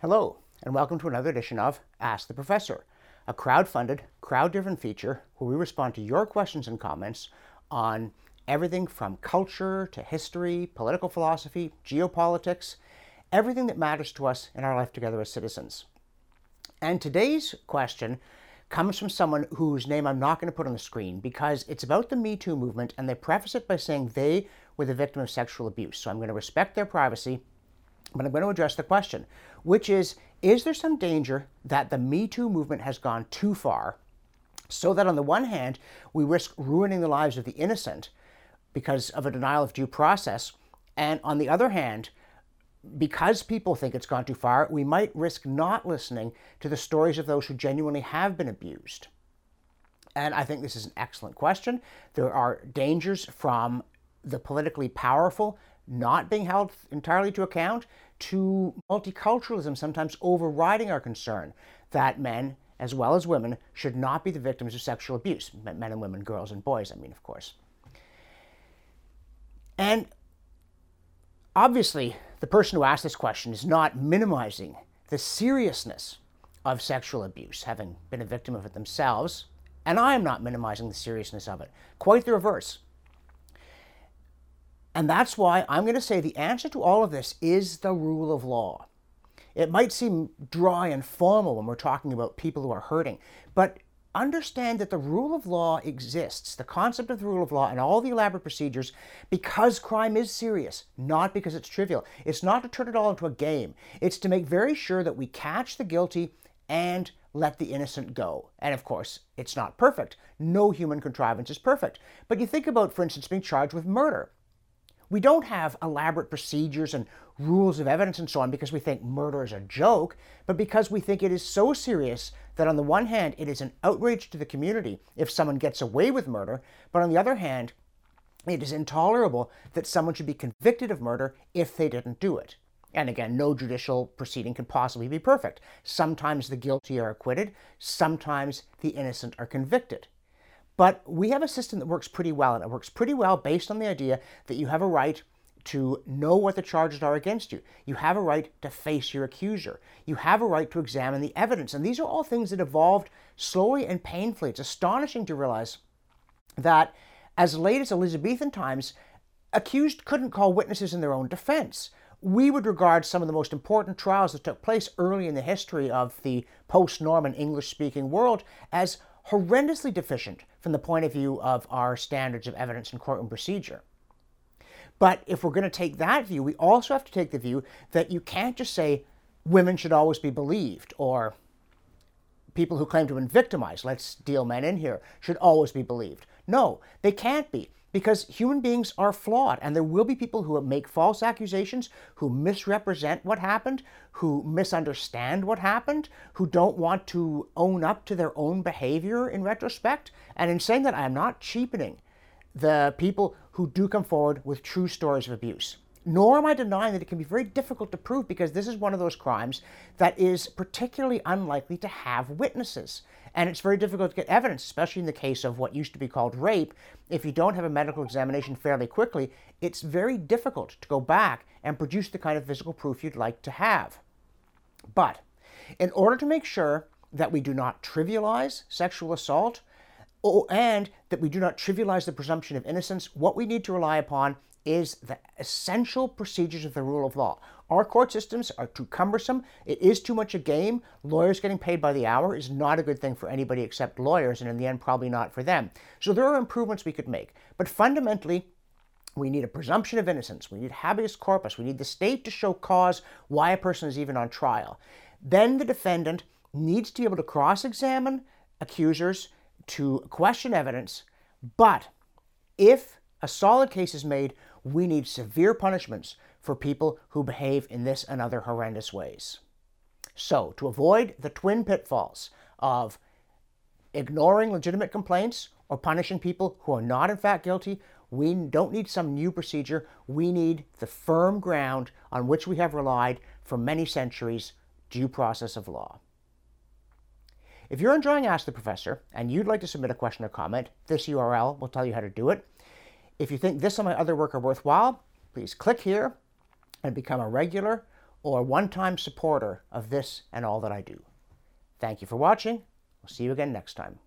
Hello, and welcome to another edition of Ask the Professor, a crowd-funded, crowd-driven feature where we respond to your questions and comments on everything from culture to history, political philosophy, geopolitics, everything that matters to us in our life together as citizens. And today's question comes from someone whose name I'm not going to put on the screen because it's about the Me Too movement, and they preface it by saying they were the victim of sexual abuse. So I'm going to respect their privacy, but I'm going to address the question, which is there some danger that the Me Too movement has gone too far so that on the one hand, we risk ruining the lives of the innocent because of a denial of due process, and on the other hand, because people think it's gone too far, we might risk not listening to the stories of those who genuinely have been abused? And I think this is an excellent question. There are dangers from the politically powerful not being held entirely to account to multiculturalism sometimes overriding our concern that men, as well as women, should not be the victims of sexual abuse. Men and women, girls and boys, I mean, of course. And obviously, the person who asked this question is not minimizing the seriousness of sexual abuse, having been a victim of it themselves, and I am not minimizing the seriousness of it. Quite the reverse. And that's why I'm going to say the answer to all of this is the rule of law. It might seem dry and formal when we're talking about people who are hurting, but understand that the rule of law exists, the concept of the rule of law and all the elaborate procedures, because crime is serious, not because it's trivial. It's not to turn it all into a game. It's to make very sure that we catch the guilty and let the innocent go. And of course, it's not perfect. No human contrivance is perfect. But you think about, for instance, being charged with murder. We don't have elaborate procedures and rules of evidence and so on because we think murder is a joke, but because we think it is so serious that on the one hand, it is an outrage to the community if someone gets away with murder, but on the other hand, it is intolerable that someone should be convicted of murder if they didn't do it. And again, no judicial proceeding can possibly be perfect. Sometimes the guilty are acquitted, sometimes the innocent are convicted. But we have a system that works pretty well, and it works pretty well based on the idea that you have a right to know what the charges are against you. You have a right to face your accuser. You have a right to examine the evidence. And these are all things that evolved slowly and painfully. It's astonishing to realize that as late as Elizabethan times, accused couldn't call witnesses in their own defense. We would regard some of the most important trials that took place early in the history of the post-Norman English-speaking world as horrendously deficient from the point of view of our standards of evidence and courtroom procedure. But if we're going to take that view, we also have to take the view that you can't just say women should always be believed, or people who claim to have been victimized, let's deal men in here, should always be believed. No, they can't be, because human beings are flawed, and there will be people who make false accusations, who misrepresent what happened, who misunderstand what happened, who don't want to own up to their own behavior in retrospect. And in saying that, I am not cheapening the people who do come forward with true stories of abuse. Nor am I denying that it can be very difficult to prove, because this is one of those crimes that is particularly unlikely to have witnesses. And it's very difficult to get evidence, especially in the case of what used to be called rape. If you don't have a medical examination fairly quickly, it's very difficult to go back and produce the kind of physical proof you'd like to have. But in order to make sure that we do not trivialize sexual assault, and that we do not trivialize the presumption of innocence, what we need to rely upon is the essential procedures of the rule of law. Our court systems are too cumbersome. It is too much a game. Lawyers getting paid by the hour is not a good thing for anybody except lawyers, and in the end, probably not for them. So there are improvements we could make. But fundamentally, we need a presumption of innocence. We need habeas corpus. We need the state to show cause why a person is even on trial. Then the defendant needs to be able to cross-examine accusers, to question evidence. But if a solid case is made, we need severe punishments for people who behave in this and other horrendous ways. So, to avoid the twin pitfalls of ignoring legitimate complaints or punishing people who are not in fact guilty, we don't need some new procedure. We need the firm ground on which we have relied for many centuries, due process of law. If you're enjoying Ask the Professor and you'd like to submit a question or comment, this URL will tell you how to do it. If you think this and my other work are worthwhile, please click here and become a regular or one-time supporter of this and all that I do. Thank you for watching. We'll see you again next time.